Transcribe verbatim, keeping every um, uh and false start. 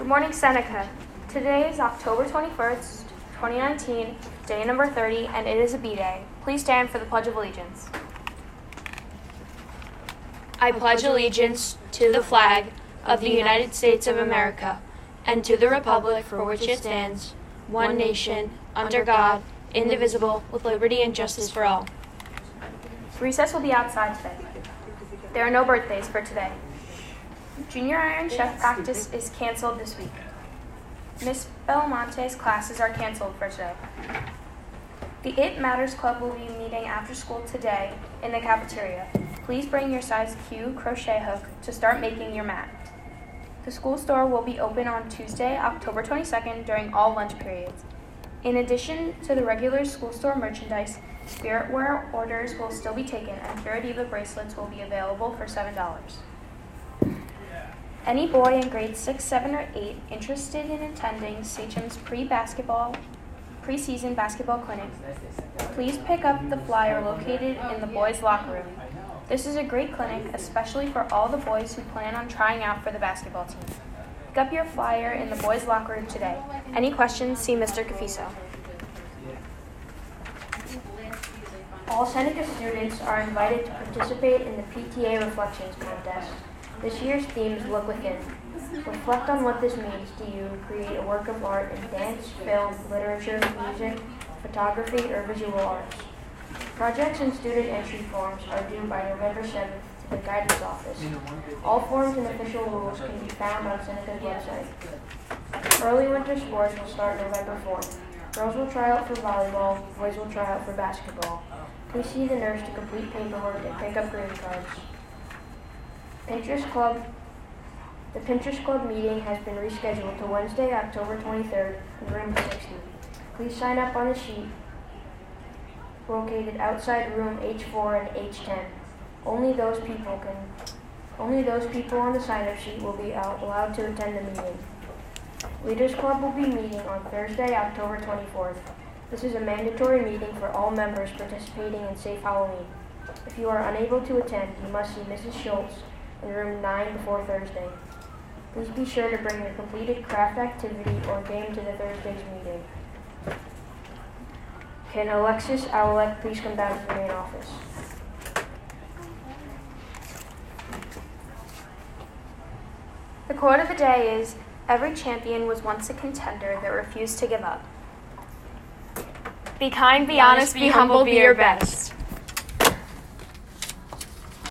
Good morning, Seneca. Today is October twenty-first, twenty nineteen, day number thirty, and it is a B-Day. Please stand for the Pledge of Allegiance. I pledge allegiance to the flag of the United States of America and to the republic for which it stands, one nation, under God, indivisible, with liberty and justice for all. Recess will be outside today. There are no birthdays for today. Junior Iron Chef practice is canceled this week. Miss Belmonte's classes are canceled for today. The It Matters Club will be meeting after school today in the cafeteria. Please bring your size Q crochet hook to start making your mat. The school store will be open on Tuesday, October twenty-second, during all lunch periods. In addition to the regular school store merchandise, spiritware orders will still be taken, and Puritiva bracelets will be available for seven dollars. Any boy in grades six, seven, or eight interested in attending Sachem's pre-basketball, preseason basketball clinic, please pick up the flyer located in the boys' locker room. This is a great clinic, especially for all the boys who plan on trying out for the basketball team. Pick up your flyer in the boys' locker room today. Any questions, see Mister Cafiso. All Seneca students are invited to participate in the P T A Reflections Contest. This year's theme is Look Within. Reflect on what this means to you. Create a work of art in dance, film, literature, music, photography, or visual arts. Projects and student entry forms are due by November seventh to the guidance office. All forms and official rules can be found on Seneca's website. Early winter sports will start November fourth. Girls will try out for volleyball, boys will try out for basketball. Please see the nurse to complete paperwork and pick up green cards. Pinterest Club. The Pinterest Club meeting has been rescheduled to Wednesday, October twenty-third, in room sixty. Please sign up on the sheet located outside room H four and H ten. Only those people can. Only those people on the sign-up sheet will be out, allowed to attend the meeting. Leaders Club will be meeting on Thursday, October twenty-fourth. This is a mandatory meeting for all members participating in Safe Halloween. If you are unable to attend, you must see Missus Schultz in room nine before Thursday. Please be sure to bring your completed craft activity or game to the Thursday's meeting. Can Alexis, Awolek, please come down to the main office? The quote of the day is, "Every champion was once a contender that refused to give up." Be kind, be honest, be humble, be your best.